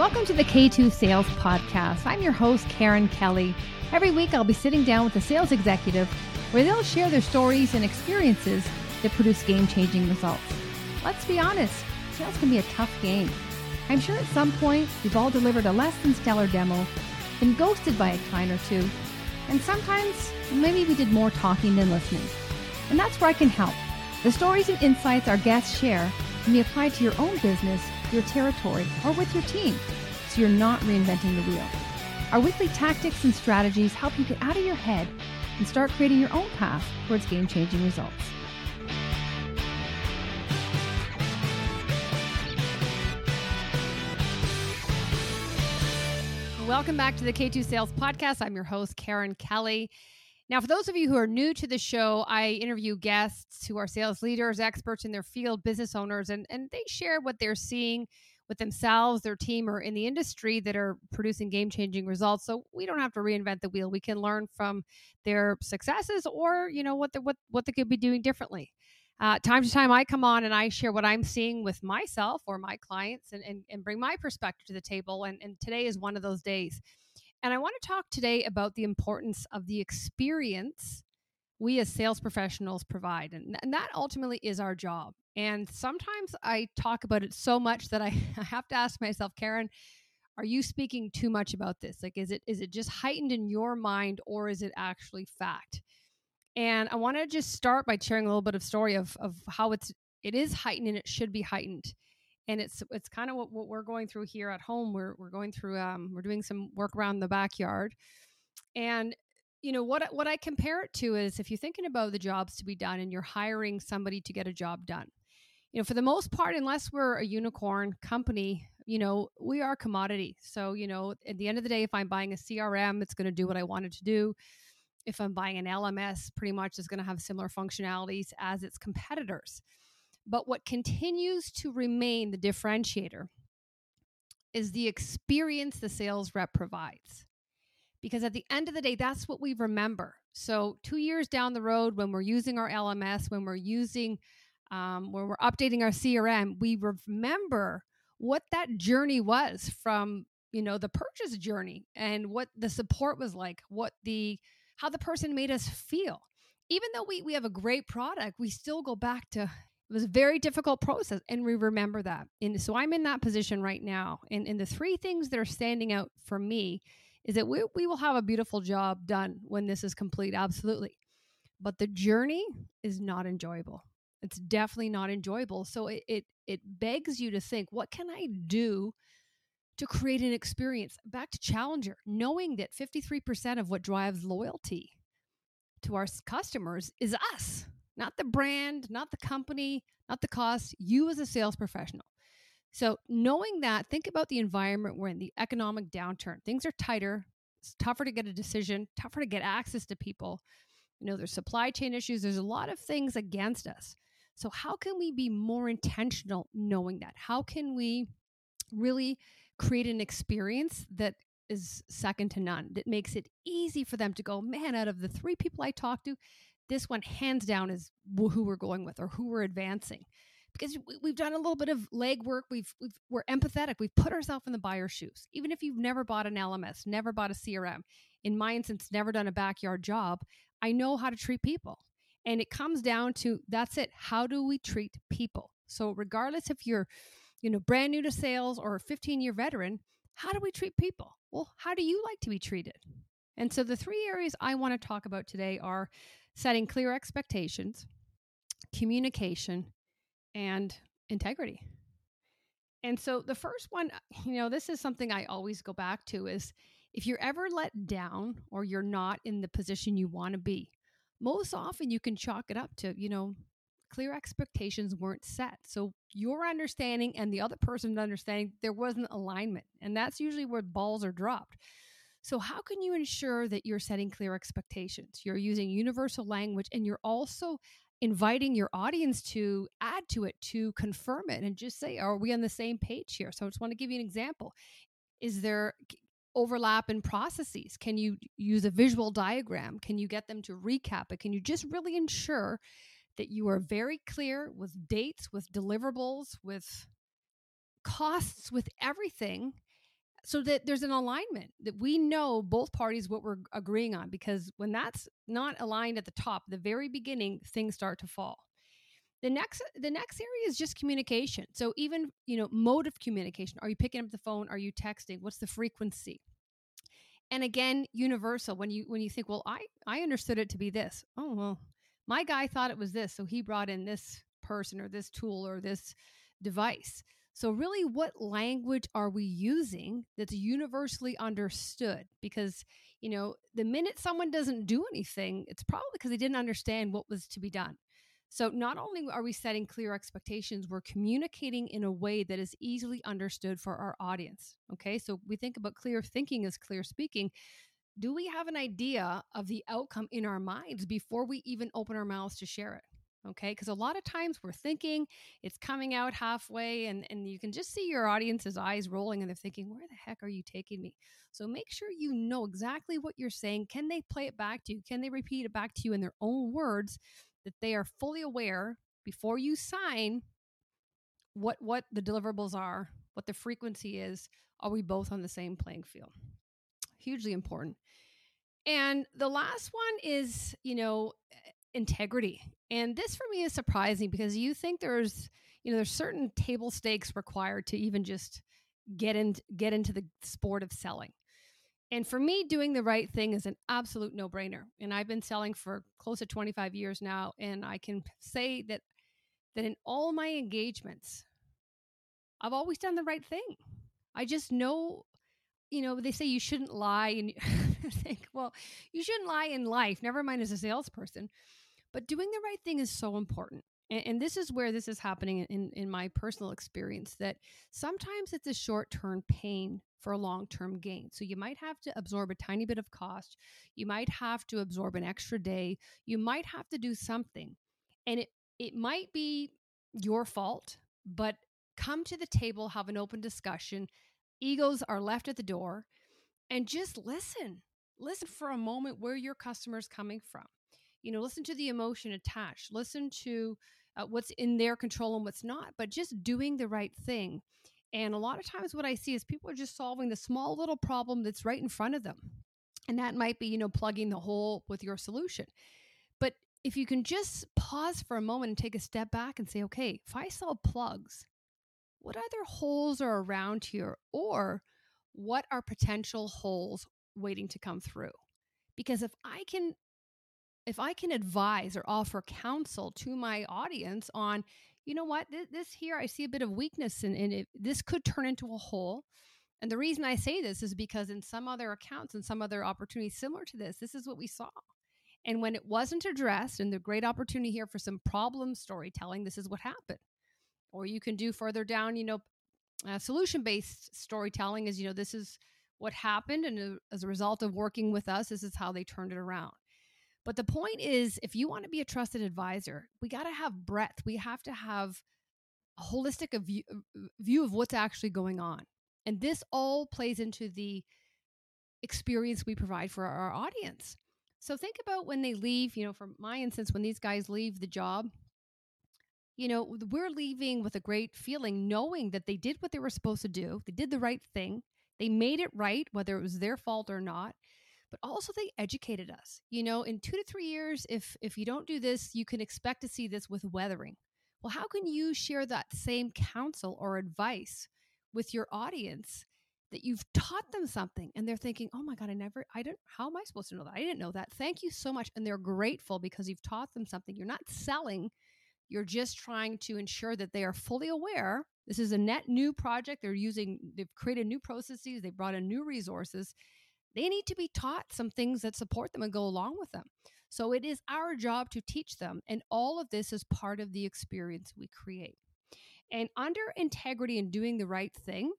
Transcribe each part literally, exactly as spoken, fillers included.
Welcome to the K two Sales Podcast. I'm your host, Karen Kelly. Every week, I'll be sitting down with a sales executive where they'll share their stories and experiences that produce game-changing results. Let's be honest, sales can be a tough game. I'm sure at some point, we've all delivered a less than stellar demo, been ghosted by a client or two, and sometimes maybe we did more talking than listening. And that's where I can help. The stories and insights our guests share can be applied to your own business, your territory, or with your team, so you're not reinventing the wheel. Our weekly tactics and strategies help you get out of your head and start creating your own path towards game-changing results. Welcome back to the K two Sales Podcast. I'm your host, Karen Kelly. Now, for those of you who are new to the show, I interview guests who are sales leaders, experts in their field, business owners, and, and they share what they're seeing with themselves, their team, or in the industry that are producing game-changing results. So we don't have to reinvent the wheel. We can learn from their successes or, you know, what, the, what, what they could be doing differently. Uh, time to time, I come on and I share what I'm seeing with myself or my clients and, and, and bring my perspective to the table. And, and today is one of those days. And I want to talk today about the importance of the experience we as sales professionals provide. And, and that ultimately is our job. And sometimes I talk about it so much that I, I have to ask myself, Karen, are you speaking too much about this? Like, is it is it just heightened in your mind or is it actually fact? And I want to just start by sharing a little bit of story of, of how it's it is heightened and it should be heightened. And it's it's kind of what, what we're going through here at home. We're we're going through um we're doing some work around the backyard, and you know what what I compare it to is if you're thinking about the jobs to be done and you're hiring somebody to get a job done, you know for the most part, unless we're a unicorn company, you know we are commodity. So you know at the end of the day, if I'm buying a C R M, it's going to do what I want it to do. If I'm buying an L M S, pretty much is going to have similar functionalities as its competitors. But what continues to remain the differentiator is the experience the sales rep provides. Because at the end of the day, that's what we remember. So two years down the road, when we're using our L M S, when we're using, um, when we're updating our C R M, we remember what that journey was from, you know, the purchase journey and what the support was like, what the, how the person made us feel. Even though we we have a great product, we still go back to, it was a very difficult process, and we remember that. And so I'm in that position right now. And, and the three things that are standing out for me is that we, we will have a beautiful job done when this is complete, absolutely. But the journey is not enjoyable. It's definitely not enjoyable. So it it, it begs you to think, what can I do to create an experience? Back to Challenger, knowing that fifty-three percent of what drives loyalty to our customers is us. Not the brand, not the company, not the cost, you as a sales professional. So knowing that, think about the environment we're in, the economic downturn. Things are tighter. It's tougher to get a decision, tougher to get access to people. You know, there's supply chain issues. There's a lot of things against us. So how can we be more intentional knowing that? How can we really create an experience that is second to none, that makes it easy for them to go, man, out of the three people I talked to, this one hands down is who we're going with or who we're advancing, because we've done a little bit of legwork. We've, we've we're empathetic. We've put ourselves in the buyer's shoes. Even if you've never bought an L M S, never bought a C R M, in my instance, never done a backyard job, I know how to treat people, and it comes down to that's it. How do we treat people? So regardless if you're, you know, brand new to sales or a fifteen year veteran, how do we treat people? Well, how do you like to be treated? And so the three areas I want to talk about today are setting clear expectations, communication, and integrity. And so the first one, you know, this is something I always go back to is if you're ever let down or you're not in the position you want to be, most often you can chalk it up to, you know, clear expectations weren't set. So your understanding and the other person's understanding, there wasn't alignment. And that's usually where balls are dropped. So how can you ensure that you're setting clear expectations? You're using universal language, and you're also inviting your audience to add to it, to confirm it, and just say, are we on the same page here? So I just want to give you an example. Is there overlap in processes? Can you use a visual diagram? Can you get them to recap it? Can you just really ensure that you are very clear with dates, with deliverables, with costs, with everything? so that there's an alignment, that we know both parties what we're agreeing on. Because when that's not aligned at the top, the very beginning, things start to fall. The next, the next area is just communication. So even, you know, mode of communication. Are you picking up the phone? Are you texting? What's the frequency? And again, universal. When you, when you think, well, I, I understood it to be this. Oh, well, my guy thought it was this. So he brought in this person or this tool or this device. So really, what language are we using that's universally understood? Because, you know, the minute someone doesn't do anything, it's probably because they didn't understand what was to be done. So not only are we setting clear expectations, we're communicating in a way that is easily understood for our audience. Okay, so we think about clear thinking as clear speaking. Do we have an idea of the outcome in our minds before we even open our mouths to share it? Okay, because a lot of times we're thinking, it's coming out halfway, and, and you can just see your audience's eyes rolling, and they're thinking, where the heck are you taking me? So make sure you know exactly what you're saying. Can they play it back to you? Can they repeat it back to you in their own words, that they are fully aware before you sign what what the deliverables are, what the frequency is? Are we both on the same playing field? Hugely important. And the last one is, you know, integrity. And this for me is surprising, because you think there's, you know, there's certain table stakes required to even just get in, get into the sport of selling. And for me, doing the right thing is an absolute no-brainer. And I've been selling for close to twenty-five years now. And I can say that, that in all my engagements, I've always done the right thing. I just know, you know, they say you shouldn't lie. And you think, well, you shouldn't lie in life, never mind as a salesperson. But doing the right thing is so important. And, and this is where this is happening in, in my personal experience, that sometimes it's a short-term pain for a long-term gain. So you might have to absorb a tiny bit of cost. You might have to absorb an extra day. You might have to do something. And it, it might be your fault, but come to the table, have an open discussion. Egos are left at the door. And just listen. Listen for a moment where your customer is coming from. You know, listen to the emotion attached. Listen to uh, what's in their control and what's not, but just doing the right thing. And a lot of times what I see is people are just solving the small little problem that's right in front of them. And that might be, you know, plugging the hole with your solution. But if you can just pause for a moment and take a step back and say, okay, if I sell plugs, what other holes are around here? Or what are potential holes waiting to come through? Because if I can... If I can advise or offer counsel to my audience on, you know what, this, this here, I see a bit of weakness and in, in this could turn into a hole. And the reason I say this is because in some other accounts and some other opportunities similar to this, this is what we saw. And when it wasn't addressed, and the great opportunity here for some problem storytelling, this is what happened. Or you can do further down, you know, uh, solution-based storytelling is, you know, this is what happened. And uh, as a result of working with us, this is how they turned it around. But the point is, if you want to be a trusted advisor, we got to have breadth. We have to have a holistic view, view of what's actually going on. And this all plays into the experience we provide for our audience. So think about when they leave, you know, for my instance, when these guys leave the job, you know, we're leaving with a great feeling, knowing that they did what they were supposed to do. They did the right thing. They made it right, whether it was their fault or not. But also they educated us. You know, in two to three years, if if you don't do this, you can expect to see this with weathering. Well, how can you share that same counsel or advice with your audience that you've taught them something? And they're thinking, oh my God, I never, I don't, how am I supposed to know that? I didn't know that. Thank you so much. And they're grateful because you've taught them something. You're not selling. You're just trying to ensure that they are fully aware. This is a net new project. They're using, they've created new processes. They brought in new resources. They need to be taught some things that support them and go along with them. So it is our job to teach them. And all of this is part of the experience we create. And under integrity and doing the right thing,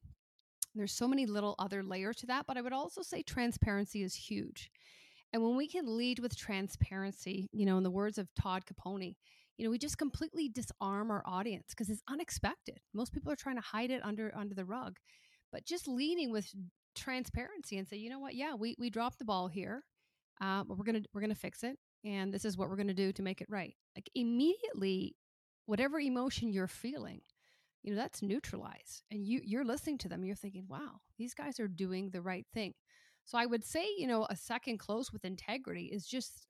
there's so many little other layers to that, but I would also say transparency is huge. And when we can lead with transparency, you know, in the words of Todd Caponi, you know, we just completely disarm our audience because it's unexpected. Most people are trying to hide it under, under the rug, but just leading with transparency and say, you know what, yeah, we we dropped the ball here, uh, but we're gonna we're gonna fix it, and this is what we're gonna do to make it right. Like immediately, whatever emotion you're feeling, you know, that's neutralized. And you, you're listening to them. You're thinking, wow, these guys are doing the right thing. So I would say, you know, a second close with integrity is just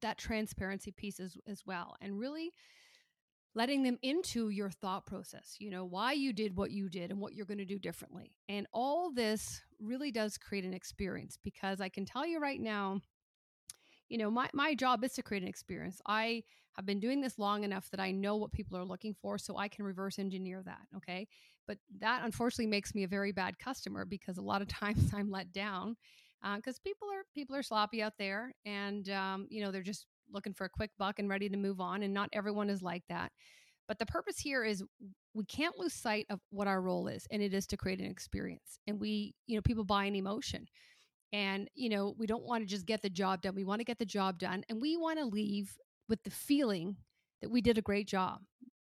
that transparency piece as, as well. And really letting them into your thought process, you know, why you did what you did and what you're going to do differently. And all this really does create an experience, because I can tell you right now, you know, my, my job is to create an experience. I have been doing this long enough that I know what people are looking for, so I can reverse engineer that. Okay. But that unfortunately makes me a very bad customer, because a lot of times I'm let down because uh, people are, people are sloppy out there, and, um, you know, they're just looking for a quick buck and ready to move on. And not everyone is like that. But the purpose here is we can't lose sight of what our role is, and it is to create an experience. And we, you know, people buy an emotion. And, you know, we don't want to just get the job done. We want to get the job done. And we want to leave with the feeling that we did a great job,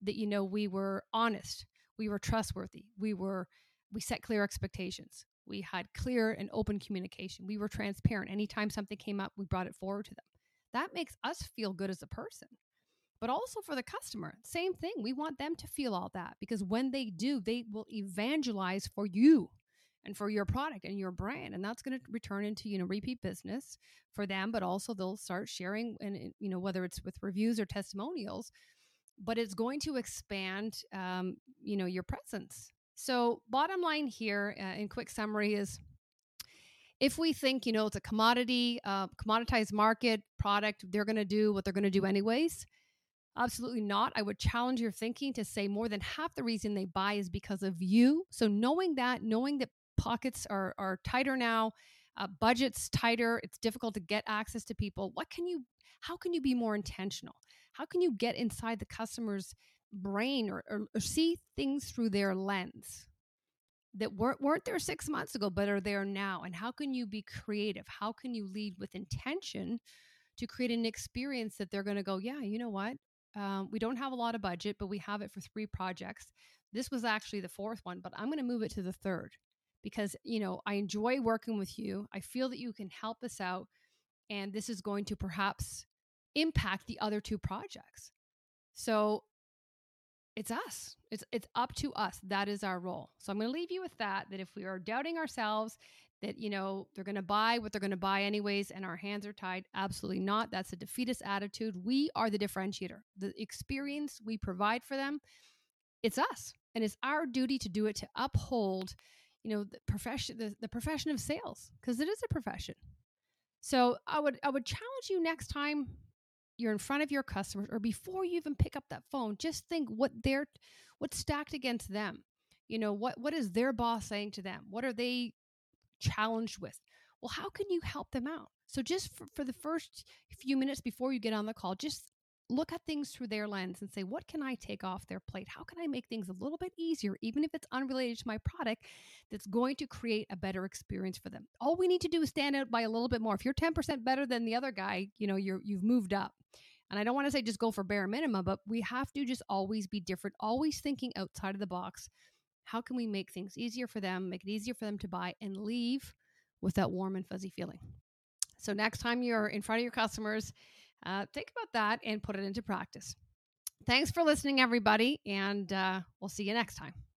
that, you know, we were honest, we were trustworthy, we were, we set clear expectations, we had clear and open communication, we were transparent. Anytime something came up, we brought it forward to them. That makes us feel good as a person. But also for the customer, same thing. We want them to feel all that, because when they do, they will evangelize for you and for your product and your brand. And that's going to return into, you know, repeat business for them, but also they'll start sharing, and, you know, whether it's with reviews or testimonials, but it's going to expand, um, you know, your presence. So bottom line here, uh, in quick summary, is if we think, you know, it's a commodity, uh, commoditized market product, they're going to do what they're going to do anyways. Absolutely not. I would challenge your thinking to say more than half the reason they buy is because of you. So knowing that, knowing that pockets are, are tighter now, uh, budgets tighter, it's difficult to get access to people. What can you, how can you be more intentional? How can you get inside the customer's brain, or, or, or see things through their lens that weren't, weren't there six months ago, but are there now? And how can you be creative? How can you lead with intention to create an experience that they're going to go, yeah, you know what? Um, we don't have a lot of budget, but we have it for three projects. This was actually the fourth one, but I'm going to move it to the third. Because, you know, I enjoy working with you. I feel that you can help us out. And this is going to perhaps impact the other two projects. So it's us. It's it's up to us. That is our role. So I'm going to leave you with that, that if we are doubting ourselves that, you know, they're going to buy what they're going to buy anyways, and our hands are tied, absolutely not. That's a defeatist attitude. We are the differentiator. The experience we provide for them, it's us. And it's our duty to do it, to uphold you know, the profession, the, the profession of sales, because it is a profession. So I would, I would challenge you next time you're in front of your customers, or before you even pick up that phone, just think what they're, what's stacked against them. You know, what, what is their boss saying to them? What are they challenged with? Well, how can you help them out? So just for, for the first few minutes before you get on the call, just look at things through their lens and say, what can I take off their plate? How can I make things a little bit easier, even if it's unrelated to my product, that's going to create a better experience for them? All we need to do is stand out by a little bit more. If you're ten percent better than the other guy, you know, you're, you've moved up. And I don't want to say just go for bare minimum, but we have to just always be different, always thinking outside of the box. How can we make things easier for them, make it easier for them to buy and leave with that warm and fuzzy feeling? So next time you're in front of your customers, Uh, think about that and put it into practice. Thanks for listening, everybody, and uh, we'll see you next time.